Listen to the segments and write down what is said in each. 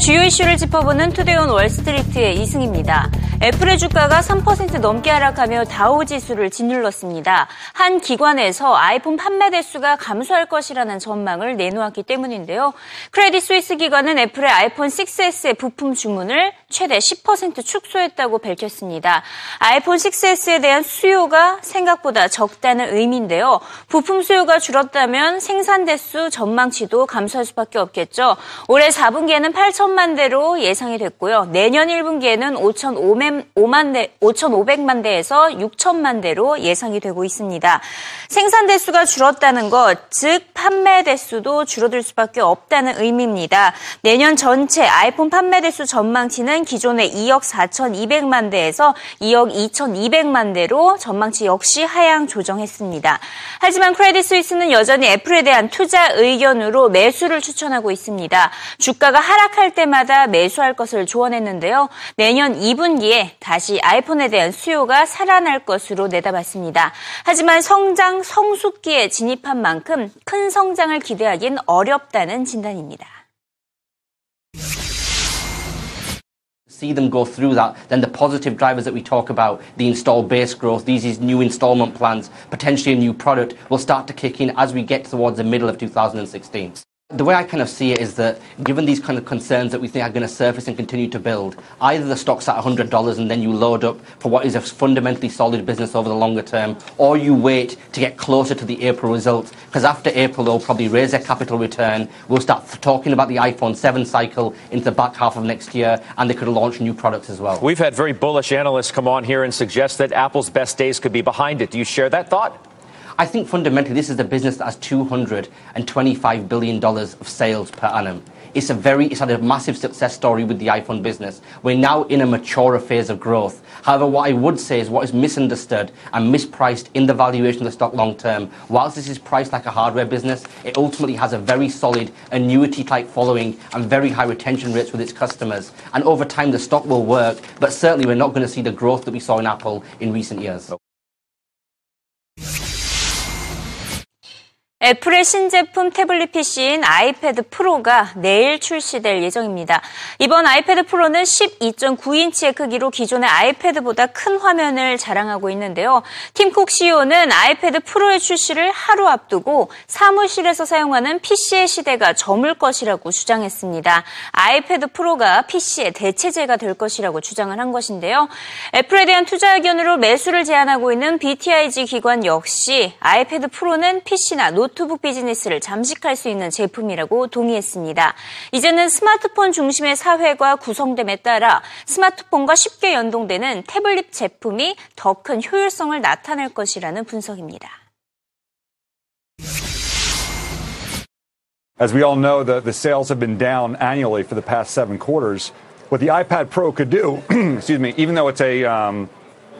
주요 이슈를 짚어보는 투데이온 월스트리트의 이승입니다. 애플의 주가가 3% 넘게 하락하며 다우지수를 짓눌렀습니다. 한 기관에서 아이폰 판매 대수가 감소할 것이라는 전망을 내놓았기 때문인데요. 크레딧 스위스 기관은 애플의 아이폰 6S의 부품 주문을 최대 10% 축소했다고 밝혔습니다. 아이폰 6S에 대한 수요가 생각보다 적다는 의미인데요. 부품 수요가 줄었다면 생산 대수 전망치도 감소할 수밖에 없겠죠. 올해 4분기에는 8천만 대로 예상이 됐고요. 내년 1분기에는 5,500만 대에서 6천만 대로 예상이 되고 있습니다. 생산 대수가 줄었다는 것, 즉 판매 대수도 줄어들 수밖에 없다는 의미입니다. 내년 전체 아이폰 판매 대수 전망치는 기존의 2억 4,200만 대에서 2억 2,200만 대로 전망치 역시 하향 조정했습니다. 하지만 크레딧 스위스는 여전히 애플에 대한 투자 의견으로 매수를 추천하고 있습니다. 주가가 하락할 때마다 매수할 것을 조언했는데요. 내년 2분기에 다시 아이폰에 대한 수요가 살아날 것으로 내다봤습니다. 하지만 성장 성숙기에 진입한 만큼 큰 성장을 기대하긴 어렵다는 진단입니다. See them go through that, then the positive drivers that we talk about, the install base growth, these new installment plans, potentially a new product, will start to kick in as we get towards the middle of 2016. The way I kind of see it is that given these kind of concerns that we think are going to surface and continue to build, either the stock's at $100 and then you load up for what is a fundamentally solid business over the longer term, or you wait to get closer to the April results, because after April they'll probably raise their capital return, we'll start talking about the iPhone 7 cycle into the back half of next year, and they could launch new products as well. We've had very bullish analysts come on here and suggest that Apple's best days could be behind it. Do you share that thought? I think fundamentally this is a business that has $225 billion of sales per annum. It's had a massive success story with the iPhone business. We're now in a maturer phase of growth. However, what I would say is what is misunderstood and mispriced in the valuation of the stock long term, whilst this is priced like a hardware business, it ultimately has a very solid annuity-type following and very high retention rates with its customers. And over time the stock will work, but certainly we're not going to see the growth that we saw in Apple in recent years. 애플의 신제품 태블릿 PC인 아이패드 프로가 내일 출시될 예정입니다. 이번 아이패드 프로는 12.9인치의 크기로 기존의 아이패드보다 큰 화면을 자랑하고 있는데요. 팀쿡 CEO는 아이패드 프로의 출시를 하루 앞두고 사무실에서 사용하는 PC의 시대가 저물 것이라고 주장했습니다. 아이패드 프로가 PC의 대체제가 될 것이라고 주장을 한 것인데요. 애플에 대한 투자 의견으로 매수를 제안하고 있는 BTIG 기관 역시 아이패드 프로는 PC나 노트북 비즈니스를 잠식할 수 있는 제품이라고 동의했습니다. 이제는 스마트폰 중심의 사회가 구성됨에 따라 스마트폰과 쉽게 연동되는 태블릿 제품이 더 큰 효율성을 나타낼 것이라는 분석입니다. As we all know, the sales have been down annually for the past 7 quarters. What the iPad Pro could do, excuse me, even though it's a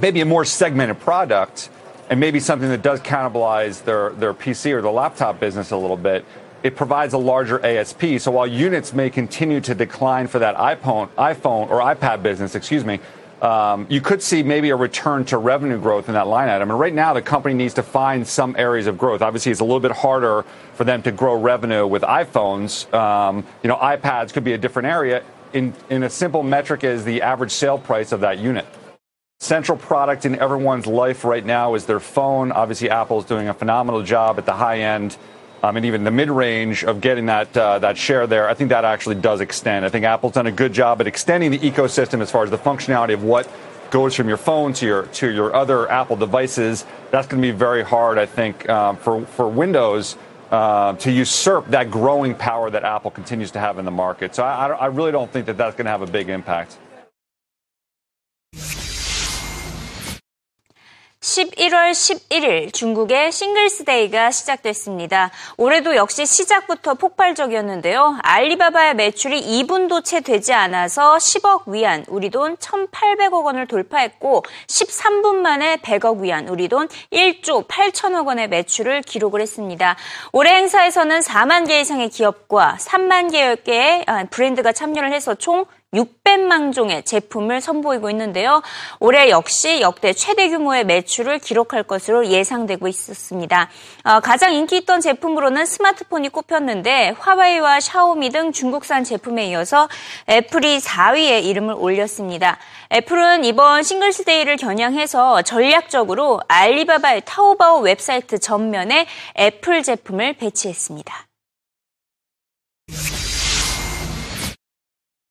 maybe a more segmented product. And maybe something that does cannibalize their PC or the laptop business a little bit, it provides a larger ASP. So while units may continue to decline for that iPhone or iPad business, you could see maybe a return to revenue growth in that line item. And right now, the company needs to find some areas of growth. Obviously, it's a little bit harder for them to grow revenue with iPhones. iPads could be a different area. In a simple metric is the average sale price of that unit. Central product in everyone's life right now is their phone. Obviously, Apple's doing a phenomenal job at the high end and even the mid-range of getting that share there. I think that actually does extend. I think Apple's done a good job at extending the ecosystem as far as the functionality of what goes from your phone to your other Apple devices. That's going to be very hard, I think, for Windows to usurp that growing power that Apple continues to have in the market. So I really don't think that that's going to have a big impact. 11월 11일 중국의 싱글스데이가 시작됐습니다. 올해도 역시 시작부터 폭발적이었는데요. 알리바바의 매출이 2분도 채 되지 않아서 10억 위안, 우리 돈 1,800억 원을 돌파했고 13분 만에 100억 위안, 우리 돈 1조 8천억 원의 매출을 기록을 했습니다. 올해 행사에서는 4만 개 이상의 기업과 3만 개의 브랜드가 참여를 해서 총 600만 종의 제품을 선보이고 있는데요. 올해 역시 역대 최대 규모의 매출을 기록할 것으로 예상되고 있었습니다. 가장 인기 있던 제품으로는 스마트폰이 꼽혔는데 화웨이와 샤오미 등 중국산 제품에 이어서 애플이 4위에 이름을 올렸습니다. 애플은 이번 싱글스 데이를 겨냥해서 전략적으로 알리바바의 타오바오 웹사이트 전면에 애플 제품을 배치했습니다.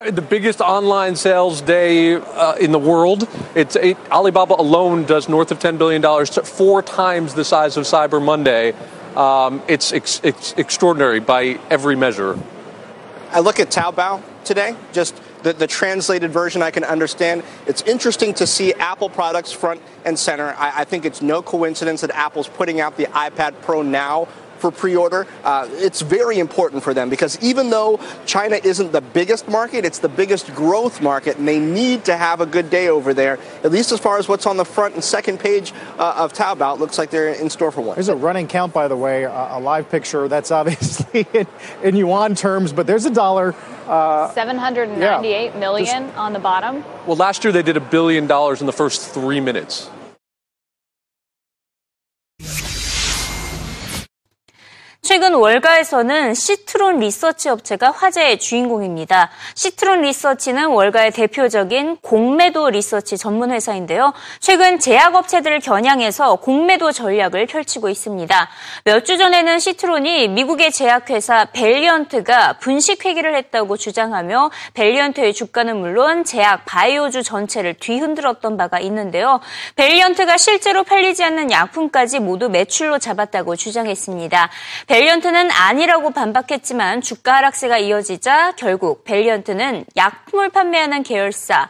The biggest online sales day in the world. Alibaba alone does north of $10 billion, four times the size of Cyber Monday. It's extraordinary by every measure. I look at Taobao today, just the translated version I can understand. It's interesting to see Apple products front and center. I think it's no coincidence that Apple's putting out the iPad Pro now for pre-order. It's very important for them because even though China isn't the biggest market, it's the biggest growth market, and they need to have a good day over there, at least as far as what's on the front and second page of Taobao. It looks like they're in store for one. There's a running count, by the way, a live picture. That's obviously in yuan terms, but there's a dollar. 798 million on the bottom. Well, last year they did $1 billion in the first 3 minutes. 최근 월가에서는 시트론 리서치 업체가 화제의 주인공입니다. 시트론 리서치는 월가의 대표적인 공매도 리서치 전문 회사인데요. 최근 제약업체들을 겨냥해서 공매도 전략을 펼치고 있습니다. 몇 주 전에는 시트론이 미국의 제약회사 밸리언트가 분식회계를 했다고 주장하며 밸리언트의 주가는 물론 제약 바이오주 전체를 뒤흔들었던 바가 있는데요. 밸리언트가 실제로 팔리지 않는 약품까지 모두 매출로 잡았다고 주장했습니다. 밸리언트는 아니라고 반박했지만 주가 하락세가 이어지자 결국 밸리언트는 약품을 판매하는 계열사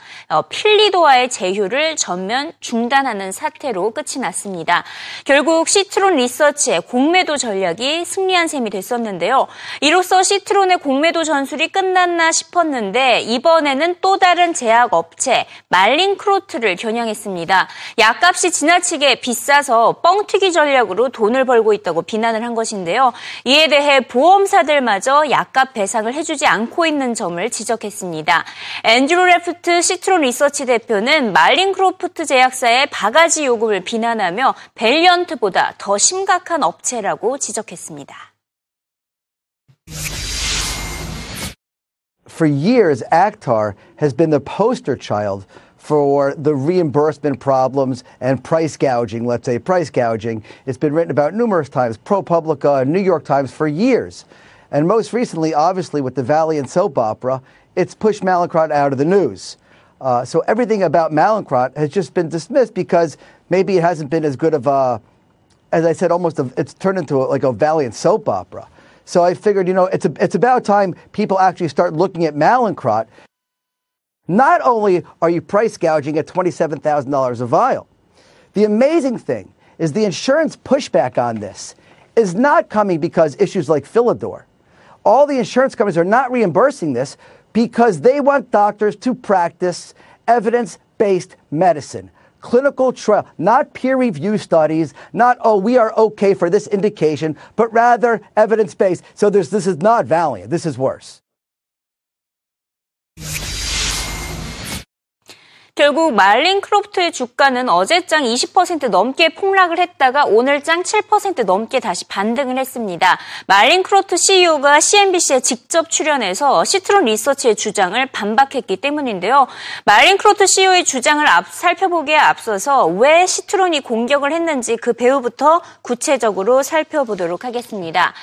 필리도와의 제휴를 전면 중단하는 사태로 끝이 났습니다. 결국 시트론 리서치의 공매도 전략이 승리한 셈이 됐었는데요. 이로써 시트론의 공매도 전술이 끝났나 싶었는데 이번에는 또 다른 제약업체 말린크로트를 겨냥했습니다. 약값이 지나치게 비싸서 뻥튀기 전략으로 돈을 벌고 있다고 비난을 한 것인데요. 이에 대해 보험사들마저 약값 배상을 해주지 않고 있는 점을 지적했습니다. 앤드루 레프트 시트론 리서치 대표는 말린크로프트 제약사의 바가지 요금을 비난하며 밸리언트보다 더 심각한 업체라고 지적했습니다. For years, Acthar has been the poster child for the reimbursement problems and price gouging, let's say price gouging. It's been written about numerous times, ProPublica, New York Times, for years. And most recently, obviously, with the Valiant soap opera, it's pushed Mallinckrodt out of the news. So everything about Mallinckrodt has just been dismissed because maybe it hasn't been as good of a, as I said, almost a, it's turned into a, like a Valiant soap opera. So I figured, you know, it's about time people actually start looking at Mallinckrodt. Not only are you price gouging at $27,000 a vial, the amazing thing is the insurance pushback on this is not coming because issues like Philidor. All the insurance companies are not reimbursing this because they want doctors to practice evidence-based medicine. Clinical trial, not peer-review studies, not, oh, we are okay for this indication, but rather evidence-based. So this is not Valiant. This is worse. 결국 말린크로프트의 주가는 어제장 20% 넘게 폭락을 했다가 오늘장 7% 넘게 다시 반등을 했습니다. 말린크로프트 CEO가 CNBC에 직접 출연해서 시트론 리서치의 주장을 반박했기 때문인데요. 말린크로프트 CEO의 주장을 살펴보기에 앞서서 왜 시트론이 공격을 했는지 그 배후부터 구체적으로 살펴보도록 하겠습니다.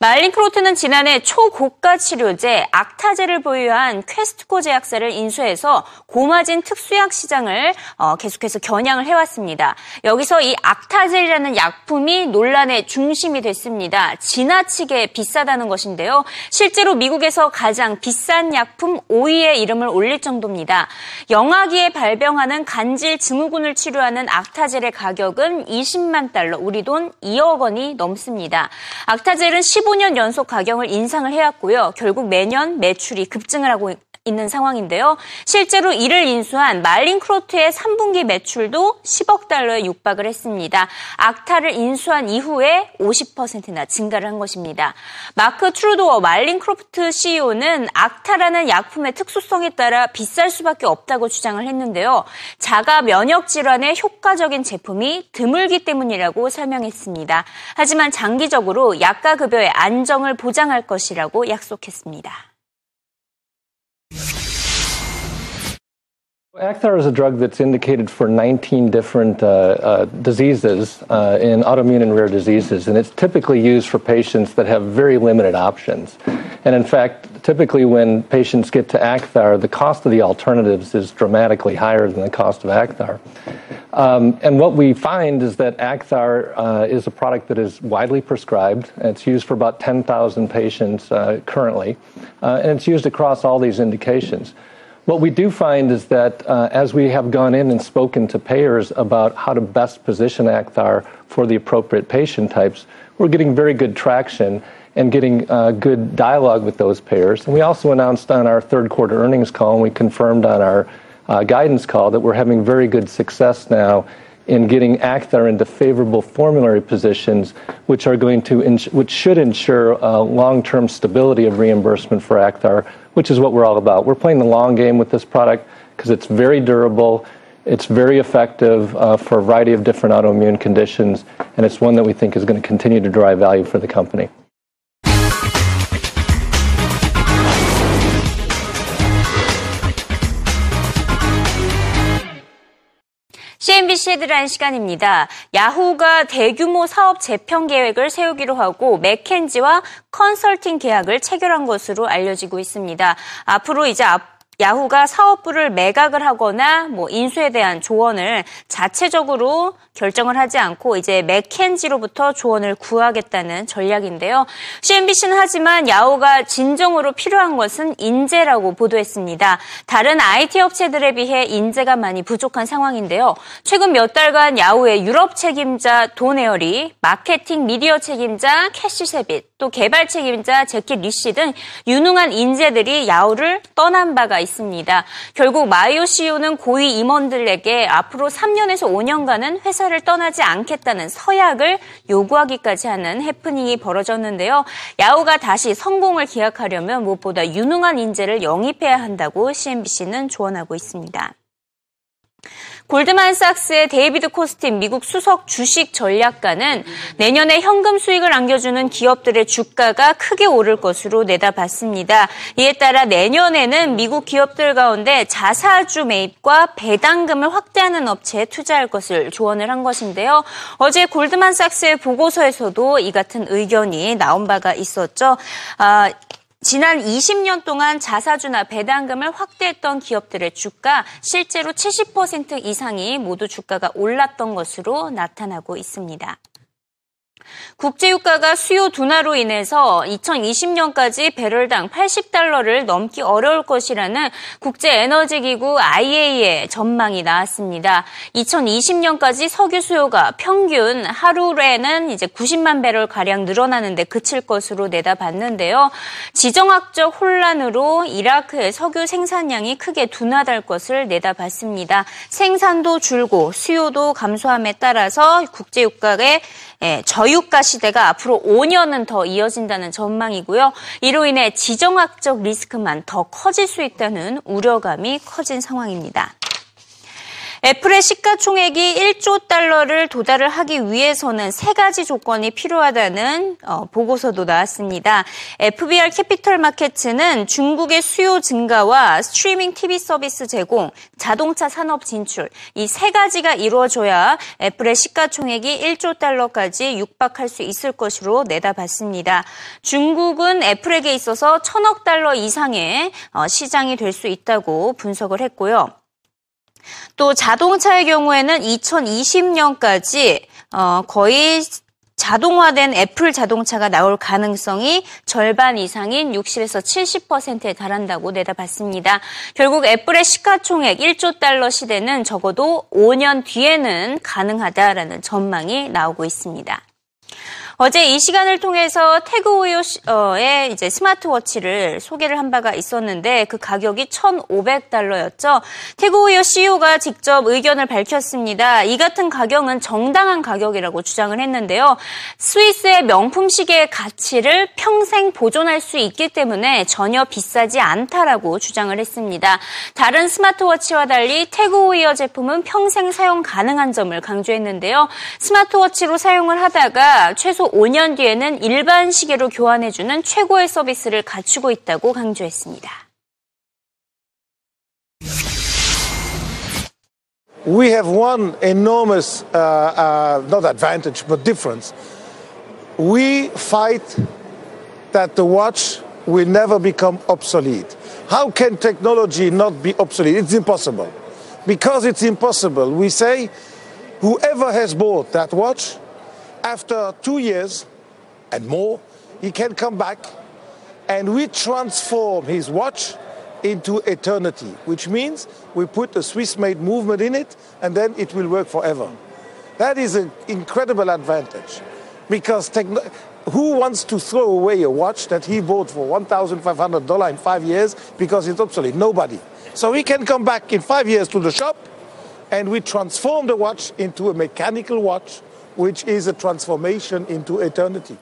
말린크로프트는 지난해 초고가 치료제 악타제를 보유한 퀘스트코 제약사를 인수해서 고마진 특수약 시장을 계속해서 겨냥을 해왔습니다. 여기서 이 악타젤이라는 약품이 논란의 중심이 됐습니다. 지나치게 비싸다는 것인데요. 실제로 미국에서 가장 비싼 약품 5위에 이름을 올릴 정도입니다. 영아기에 발병하는 간질 증후군을 치료하는 악타젤의 가격은 20만 달러, 우리 돈 2억 원이 넘습니다. 악타젤은 15년 연속 가격을 인상을 해왔고요. 결국 매년 매출이 급증을 하고 있는 상황인데요. 실제로 이를 인수한 말린크로트의 3분기 매출도 10억 달러에 육박을 했습니다. 악타를 인수한 이후에 50%나 증가를 한 것입니다. 마크 트루도어 말린크로프트 CEO는 악타라는 약품의 특수성에 따라 비쌀 수밖에 없다고 주장을 했는데요. 자가 면역 질환에 효과적인 제품이 드물기 때문이라고 설명했습니다. 하지만 장기적으로 약가 급여의 안정을 보장할 것이라고 약속했습니다. Acthar is a drug that's indicated for 19 different diseases in autoimmune and rare diseases, and it's typically used for patients that have very limited options. And in fact, typically when patients get to Acthar, the cost of the alternatives is dramatically higher than the cost of Acthar. And what we find is that Acthar is a product that is widely prescribed. It's used for about 10,000 patients currently, and it's used across all these indications. What we do find is that as we have gone in and spoken to payers about how to best position Acthar for the appropriate patient types, we're getting very good traction and getting good dialogue with those payers. And we also announced on our third quarter earnings call, and we confirmed on our guidance call, that we're having very good success now in getting Acthar into favorable formulary positions, which are going to, which should ensure long-term stability of reimbursement for Acthar, which is what we're all about. We're playing the long game with this product because it's very durable, it's very effective for a variety of different autoimmune conditions, and it's one that we think is going to continue to drive value for the company. CNBC 헤드라인 시간입니다. 야후가 대규모 사업 재편 계획을 세우기로 하고 맥켄지와 컨설팅 계약을 체결한 것으로 알려지고 있습니다. 앞으로 이제 야후가 사업부를 매각을 하거나 인수에 대한 조언을 자체적으로 결정을 하지 않고 이제 맥켄지로부터 조언을 구하겠다는 전략인데요. CNBC는 하지만 야후가 진정으로 필요한 것은 인재라고 보도했습니다. 다른 IT 업체들에 비해 인재가 많이 부족한 상황인데요. 최근 몇 달간 야후의 유럽 책임자 도네어리, 마케팅 미디어 책임자 캐시 세빗, 또 개발 책임자 제키 리시 등 유능한 인재들이 야후를 떠난 바가 있습니다. 결국 마이오 CEO는 고위 임원들에게 앞으로 3년에서 5년간은 회사를 떠나지 않겠다는 서약을 요구하기까지 하는 해프닝이 벌어졌는데요. 야후가 다시 성공을 기약하려면 무엇보다 유능한 인재를 영입해야 한다고 CNBC는 조언하고 있습니다. 골드만삭스의 데이비드 코스틴 미국 수석 주식 전략가는 내년에 현금 수익을 안겨주는 기업들의 주가가 크게 오를 것으로 내다봤습니다. 이에 따라 내년에는 미국 기업들 가운데 자사주 매입과 배당금을 확대하는 업체에 투자할 것을 조언을 한 것인데요. 어제 골드만삭스의 보고서에서도 이 같은 의견이 나온 바가 있었죠. 지난 20년 동안 자사주나 배당금을 확대했던 기업들의 주가 실제로 70% 이상이 모두 주가가 올랐던 것으로 나타나고 있습니다. 국제유가가 수요 둔화로 인해서 2020년까지 배럴당 80달러를 넘기 어려울 것이라는 국제에너지기구 IEA의 전망이 나왔습니다. 2020년까지 석유 수요가 평균 하루에는 이제 90만 배럴 가량 늘어나는데 그칠 것으로 내다봤는데요. 지정학적 혼란으로 이라크의 석유 생산량이 크게 둔화될 것을 내다봤습니다. 생산도 줄고 수요도 감소함에 따라서 국제유가의 저유가 시대가 앞으로 5년은 더 이어진다는 전망이고요. 이로 인해 지정학적 리스크만 더 커질 수 있다는 우려감이 커진 상황입니다. 애플의 시가총액이 1조 달러를 도달을 하기 위해서는 세 가지 조건이 필요하다는 보고서도 나왔습니다. FBR 캐피털 마켓츠는 중국의 수요 증가와 스트리밍 TV 서비스 제공, 자동차 산업 진출, 이 세 가지가 이루어져야 애플의 시가총액이 1조 달러까지 육박할 수 있을 것으로 내다봤습니다. 중국은 애플에게 있어서 1,000억 달러 이상의 시장이 될 수 있다고 분석을 했고요. 또 자동차의 경우에는 2020년까지 거의 자동화된 애플 자동차가 나올 가능성이 절반 이상인 60에서 70%에 달한다고 내다봤습니다. 결국 애플의 시가총액 1조 달러 시대는 적어도 5년 뒤에는 가능하다라는 전망이 나오고 있습니다. 어제 이 시간을 통해서 태그 호이어의 이제 스마트워치를 소개를 한 바가 있었는데 그 가격이 $1,500였죠. 태그 호이어 CEO가 직접 의견을 밝혔습니다. 이 같은 가격은 정당한 가격이라고 주장을 했는데요. 스위스의 명품 시계의 가치를 평생 보존할 수 있기 때문에 전혀 비싸지 않다라고 주장을 했습니다. 다른 스마트워치와 달리 태그 호이어 제품은 평생 사용 가능한 점을 강조했는데요. 스마트워치로 사용을 하다가 최소 5년 뒤에는 일반 시계로 교환해주는 최고의 서비스를 갖추고 있다고 강조했습니다. We have one enormous, not advantage, but difference. We fight that the watch will never become obsolete. How can technology not be obsolete? It's impossible. Because it's impossible, we say whoever has bought that watch, after 2 years and more, he can come back and we transform his watch into eternity, which means we put a Swiss-made movement in it and then it will work forever. That is an incredible advantage because who wants to throw away a watch that he bought for $1,500 in 5 years because it's obsolete? Nobody. So he can come back in 5 years to the shop and we transform the watch into a mechanical watch, which is a transformation into eternity.